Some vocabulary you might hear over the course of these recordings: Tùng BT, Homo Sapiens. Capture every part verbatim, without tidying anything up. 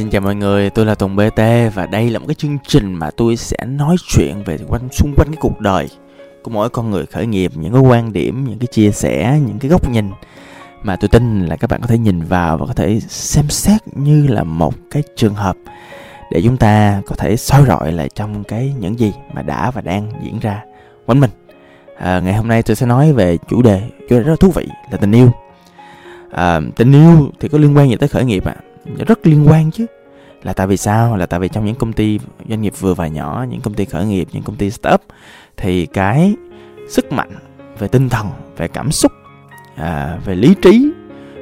Xin chào mọi người, tôi là Tùng bê tê và đây là một cái chương trình mà tôi sẽ nói chuyện về quanh xung quanh cái cuộc đời của mỗi con người khởi nghiệp, những cái quan điểm, những cái chia sẻ, những cái góc nhìn mà tôi tin là các bạn có thể nhìn vào và có thể xem xét như là một cái trường hợp để chúng ta có thể soi rọi lại trong cái những gì mà đã và đang diễn ra quanh mình. À, ngày hôm nay tôi sẽ nói về chủ đề, chủ đề rất là thú vị là tình yêu. À, tình yêu thì có liên quan gì tới khởi nghiệp ạ? À? Rất liên quan chứ. Là tại vì sao? Là tại vì trong những công ty doanh nghiệp vừa và nhỏ, những công ty khởi nghiệp, những công ty startup thì cái sức mạnh về tinh thần, về cảm xúc, à, về lý trí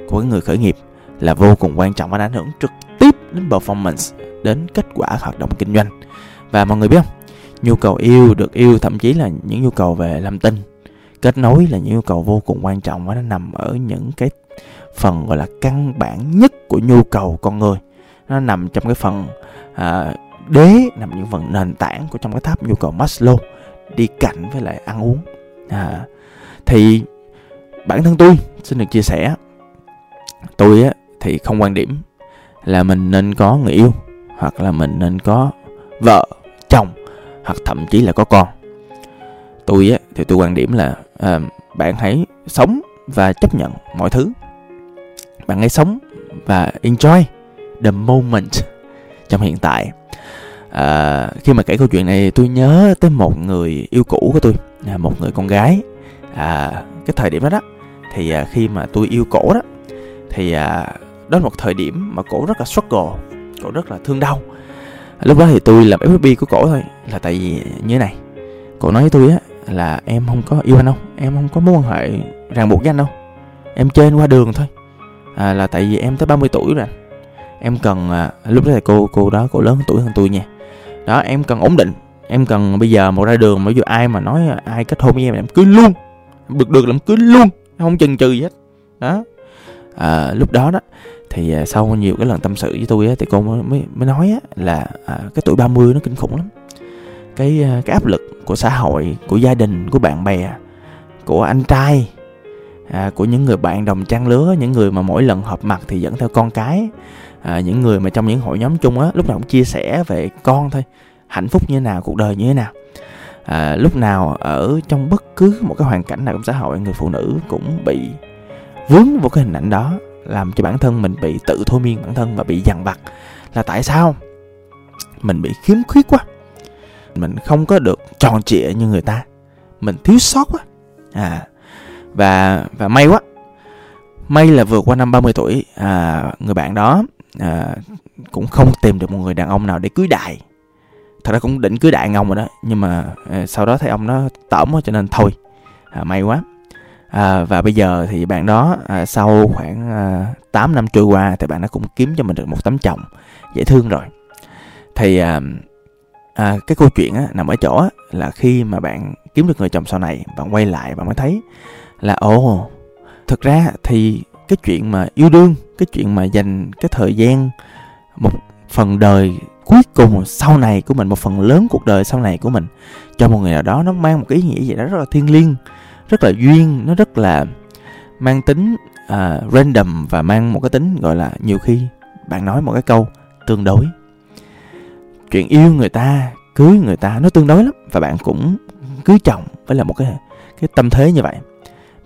của người khởi nghiệp là vô cùng quan trọng và ảnh hưởng trực tiếp đến performance, đến kết quả hoạt động kinh doanh. Và mọi người biết không? Nhu cầu yêu, được yêu, thậm chí là những nhu cầu về làm tin, kết nối là những nhu cầu vô cùng quan trọng và nó nằm ở những cái phần gọi là căn bản nhất của nhu cầu con người. Nó nằm trong cái phần à, đế, nằm những phần nền tảng của trong cái tháp nhu cầu Maslow, đi cạnh với lại ăn uống. à, Thì bản thân tôi xin được chia sẻ, tôi á, thì không quan điểm là mình nên có người yêu, hoặc là mình nên có vợ, chồng, hoặc thậm chí là có con. Tôi á, thì tôi quan điểm là à, bạn hãy sống và chấp nhận mọi thứ. Bạn hãy sống và enjoy the moment trong hiện tại. à, Khi mà kể câu chuyện này tôi nhớ tới một người yêu cũ của tôi, một người con gái. à, Cái thời điểm đó đó thì à, khi mà tôi yêu cổ đó thì à, đó là một thời điểm mà cổ rất là struggle, cổ rất là thương đau. Lúc đó thì tôi làm ép ép pê của cổ thôi. Là tại vì như thế này, cổ nói với tôi á, là em không có yêu anh đâu, em không có mối quan hệ ràng buộc với anh đâu, em chơi anh qua đường thôi. À, là tại vì em tới ba mươi tuổi rồi, em cần à, lúc đó là cô cô đó cô lớn tuổi hơn tôi nha, đó em cần ổn định, em cần bây giờ mà ra đường mà dù ai mà nói ai kết hôn với em em cưới luôn, được được làm cưới luôn, không chần chừ gì hết đó. À, lúc đó đó thì à, sau nhiều cái lần tâm sự với tôi á, thì cô mới mới nói á, là à, cái tuổi ba mươi nó kinh khủng lắm, cái à, cái áp lực của xã hội, của gia đình, của bạn bè, của anh trai. À, của những người bạn đồng trang lứa, những người mà mỗi lần họp mặt thì dẫn theo con cái, à, những người mà trong những hội nhóm chung á, lúc nào cũng chia sẻ về con thôi, hạnh phúc như thế nào, cuộc đời như thế nào. à, Lúc nào ở trong bất cứ một cái hoàn cảnh nào trong xã hội, người phụ nữ cũng bị vướng vào cái hình ảnh đó, làm cho bản thân mình bị tự thôi miên bản thân và bị dằn vặt là tại sao mình bị khiếm khuyết quá, mình không có được tròn trịa như người ta, mình thiếu sót quá. À Và, và may quá, may là vừa qua năm ba mươi tuổi, à, người bạn đó à, cũng không tìm được một người đàn ông nào để cưới đại. Thật ra cũng định cưới đại ông rồi đó, nhưng mà à, sau đó thấy ông nó tởm cho nên thôi. à, May quá. à, Và bây giờ thì bạn đó à, sau khoảng à, tám năm trôi qua thì bạn nó cũng kiếm cho mình được một tấm chồng dễ thương rồi. Thì à, à, cái câu chuyện á, nằm ở chỗ á, là khi mà bạn kiếm được người chồng sau này, bạn quay lại bạn mới thấy là ồ, thực ra thì cái chuyện mà yêu đương, cái chuyện mà dành cái thời gian một phần đời cuối cùng sau này của mình, một phần lớn cuộc đời sau này của mình cho một người nào đó, nó mang một cái ý nghĩa gì đó rất là thiêng liêng, rất là duyên, nó rất là mang tính uh, random và mang một cái tính gọi là nhiều khi bạn nói một cái câu tương đối. Chuyện yêu người ta, cưới người ta nó tương đối lắm, và bạn cũng cưới chồng với là một cái, cái tâm thế như vậy.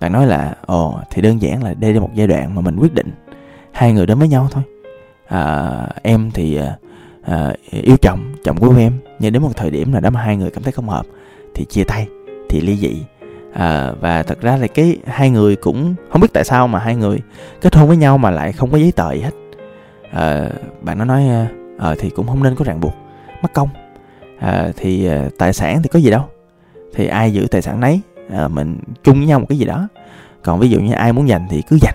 Bạn nói là ồ thì đơn giản là đây là một giai đoạn mà mình quyết định hai người đến với nhau thôi. à, Em thì à, yêu chồng, chồng của em, nhưng đến một thời điểm là đó mà hai người cảm thấy không hợp thì chia tay, thì ly dị. à, Và thật ra là cái hai người cũng không biết tại sao mà hai người kết hôn với nhau mà lại không có giấy tờ gì hết. à, Bạn nó nói à, thì cũng không nên có ràng buộc, mất công. à, Thì à, tài sản thì có gì đâu, thì ai giữ tài sản nấy, à, mình chung với nhau một cái gì đó. Còn ví dụ như ai muốn dành thì cứ dành,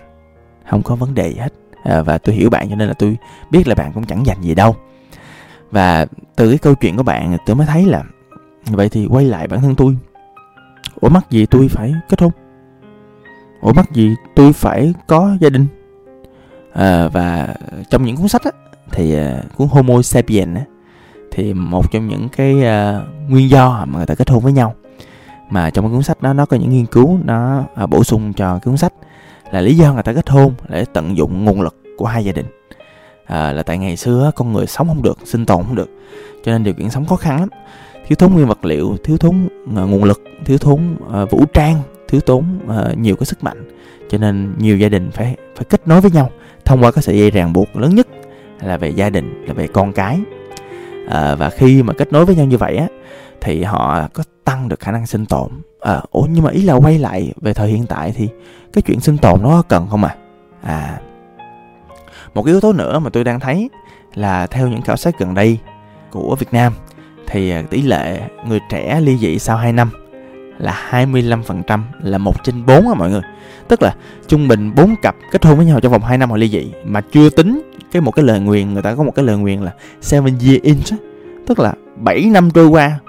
không có vấn đề gì hết. à, Và tôi hiểu bạn cho nên là tôi biết là bạn cũng chẳng dành gì đâu. Và từ cái câu chuyện của bạn tôi mới thấy là vậy thì quay lại bản thân tôi, ủa mắc gì tôi phải kết hôn, ủa mắc gì tôi phải có gia đình. à, Và trong những cuốn sách á, thì uh, cuốn Homo Sapiens á, thì một trong những cái uh, nguyên do mà người ta kết hôn với nhau, mà trong cái cuốn sách đó nó có những nghiên cứu nó à, bổ sung cho cái cuốn sách là lý do người ta kết hôn để tận dụng nguồn lực của hai gia đình. à, là tại ngày xưa con người sống không được, sinh tồn không được, cho nên điều kiện sống khó khăn lắm. Thiếu thốn nguyên vật liệu, thiếu thốn nguồn lực, thiếu thốn uh, vũ trang, thiếu thốn uh, nhiều cái sức mạnh. Cho nên nhiều gia đình phải phải kết nối với nhau thông qua cái sợi dây ràng buộc lớn nhất là về gia đình, là về con cái. À, và khi mà kết nối với nhau như vậy á, thì họ có tăng được khả năng sinh tồn. À, ủa nhưng mà ý là quay lại về thời hiện tại thì cái chuyện sinh tồn nó cần không à? À, một cái yếu tố nữa mà tôi đang thấy là theo những khảo sát gần đây của Việt Nam thì tỷ lệ người trẻ ly dị sau hai năm là hai mươi lăm phần trăm, là một trên bốn á mọi người. Tức là trung bình bốn cặp kết hôn với nhau trong vòng hai năm họ ly dị, mà chưa tính cái một cái lời nguyền, người ta có một cái lời nguyền là seven year in, tức là bảy năm trôi qua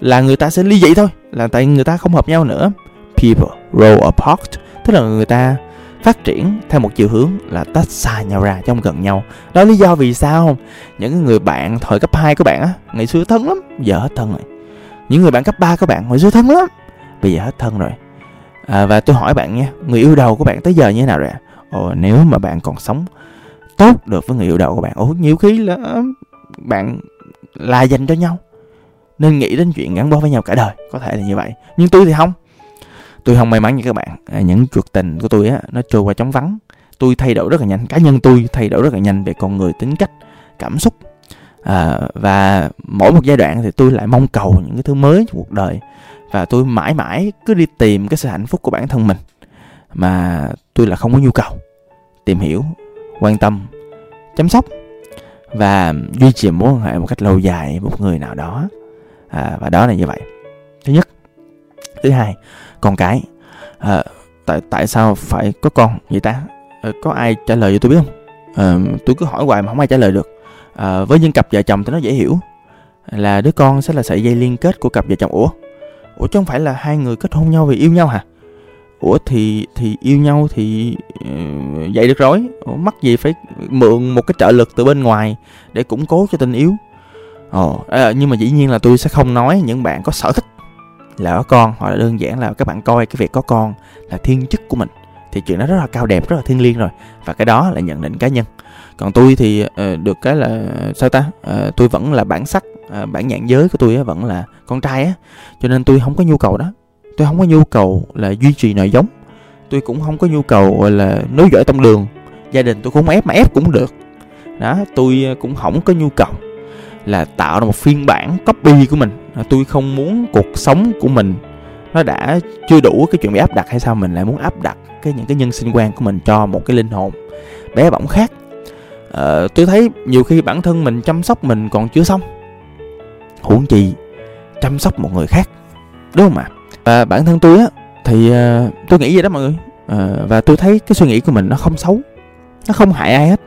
là người ta sẽ ly dị thôi, là tại người ta không hợp nhau nữa. People grow apart, tức là người ta phát triển theo một chiều hướng là tách xa nhau ra chứ không gần nhau. Đó lý do vì sao không? Những người bạn thời cấp hai của bạn á, ngày xưa thân lắm, giờ hết thân rồi. Những người bạn cấp ba của bạn ngày xưa thân lắm, bây giờ hết thân rồi. À, và tôi hỏi bạn nha, người yêu đầu của bạn tới giờ như thế nào rồi ạ? Ồ, nếu mà bạn còn sống tốt được với người yêu đầu của bạn, ồ, nhiều khi là bạn là dành cho nhau, nên nghĩ đến chuyện gắn bó với nhau cả đời, có thể là như vậy. Nhưng tôi thì không. Tôi không may mắn như các bạn. À, những cuộc tình của tôi á, nó trôi qua chóng vánh. Tôi thay đổi rất là nhanh, cá nhân tôi thay đổi rất là nhanh về con người, tính cách, cảm xúc. À, và mỗi một giai đoạn thì tôi lại mong cầu những cái thứ mới trong cuộc đời. Và tôi mãi mãi cứ đi tìm cái sự hạnh phúc của bản thân mình, mà tôi là không có nhu cầu tìm hiểu, quan tâm, chăm sóc và duy trì mối quan hệ một cách lâu dài với một người nào đó. À, và đó là như vậy. Thứ nhất. Thứ hai, con cái. À, tại tại sao phải có con vậy ta? À, có ai trả lời cho tôi biết không? À, tôi cứ hỏi hoài mà không ai trả lời được. À, với những cặp vợ chồng thì nó dễ hiểu, là đứa con sẽ là sợi dây liên kết của cặp vợ chồng. Ủa? Ủa chứ không phải là hai người kết hôn nhau vì yêu nhau hả? Ủa thì thì yêu nhau thì uh, vậy được rồi. Ủa, mắc gì phải mượn một cái trợ lực từ bên ngoài để củng cố cho tình yêu. Ồ, à, nhưng mà dĩ nhiên là tôi sẽ không nói những bạn có sở thích là có con, hoặc là đơn giản là các bạn coi cái việc có con là thiên chức của mình, thì chuyện đó rất là cao đẹp, rất là thiêng liêng rồi, và cái đó là nhận định cá nhân. Còn tôi thì uh, được cái là sao ta, uh, tôi vẫn là bản sắc, uh, bản nhãn giới của tôi uh, vẫn là con trai á, uh, cho nên tôi không có nhu cầu đó. Tôi không có nhu cầu là duy trì nòi giống, tôi cũng không có nhu cầu là nối dõi tông đường, gia đình tôi cũng không ép, mà ép cũng được đó. Tôi cũng không có nhu cầu là tạo ra một phiên bản copy của mình. Tôi không muốn cuộc sống của mình nó đã chưa đủ cái chuyện bị áp đặt, hay sao mình lại muốn áp đặt cái những cái nhân sinh quan của mình cho một cái linh hồn bé bỏng khác. Ờ, tôi thấy nhiều khi bản thân mình chăm sóc mình còn chưa xong, huống chi chăm sóc một người khác, đúng không ạ? Và bản thân tôi á thì uh, tôi nghĩ vậy đó mọi người. Uh, và tôi thấy cái suy nghĩ của mình nó không xấu, nó không hại ai hết,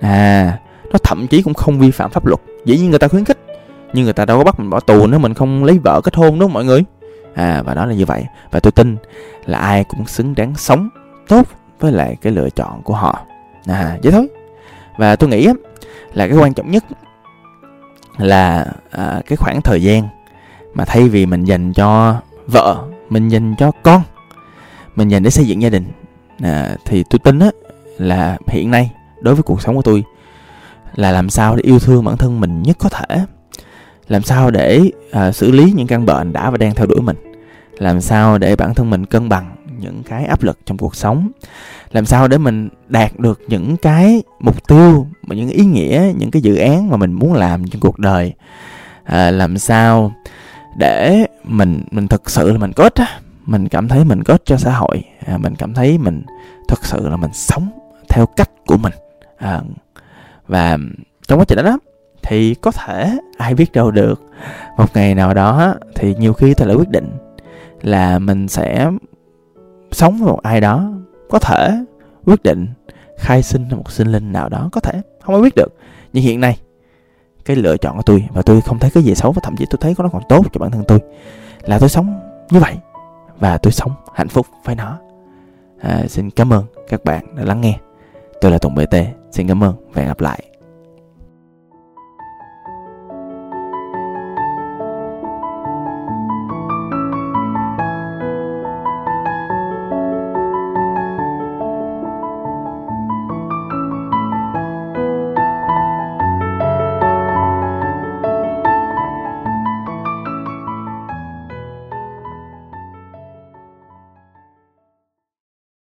à nó thậm chí cũng không vi phạm pháp luật. Dĩ nhiên người ta khuyến khích, nhưng người ta đâu có bắt mình bỏ tù nếu mình không lấy vợ kết hôn, đúng không mọi người? À, và đó là như vậy. Và tôi tin là ai cũng xứng đáng sống tốt với lại cái lựa chọn của họ. À, vậy thôi. Và tôi nghĩ á, là cái quan trọng nhất là à, cái khoảng thời gian mà thay vì mình dành cho vợ, mình dành cho con, mình dành để xây dựng gia đình. À, thì tôi tin á, là hiện nay đối với cuộc sống của tôi là làm sao để yêu thương bản thân mình nhất có thể, làm sao để à, xử lý những căn bệnh đã và đang theo đuổi mình, làm sao để bản thân mình cân bằng những cái áp lực trong cuộc sống, làm sao để mình đạt được những cái mục tiêu, những ý nghĩa, những cái dự án mà mình muốn làm trong cuộc đời. À, làm sao để mình mình thực sự là mình có ích á, mình cảm thấy mình có ích cho xã hội, à, mình cảm thấy mình thực sự là mình sống theo cách của mình. À, và trong quá trình đó, đó thì có thể ai biết đâu được một ngày nào đó thì nhiều khi ta lại quyết định là mình sẽ sống với một ai đó, có thể quyết định khai sinh một sinh linh nào đó, có thể không ai biết được. Nhưng hiện nay cái lựa chọn của tôi, và tôi không thấy cái gì xấu, và thậm chí tôi thấy nó còn tốt cho bản thân tôi, là tôi sống như vậy và tôi sống hạnh phúc với nó. À, xin cảm ơn các bạn đã lắng nghe. Tôi là Tùng bê tê. Xin cảm ơn và hẹn gặp lại.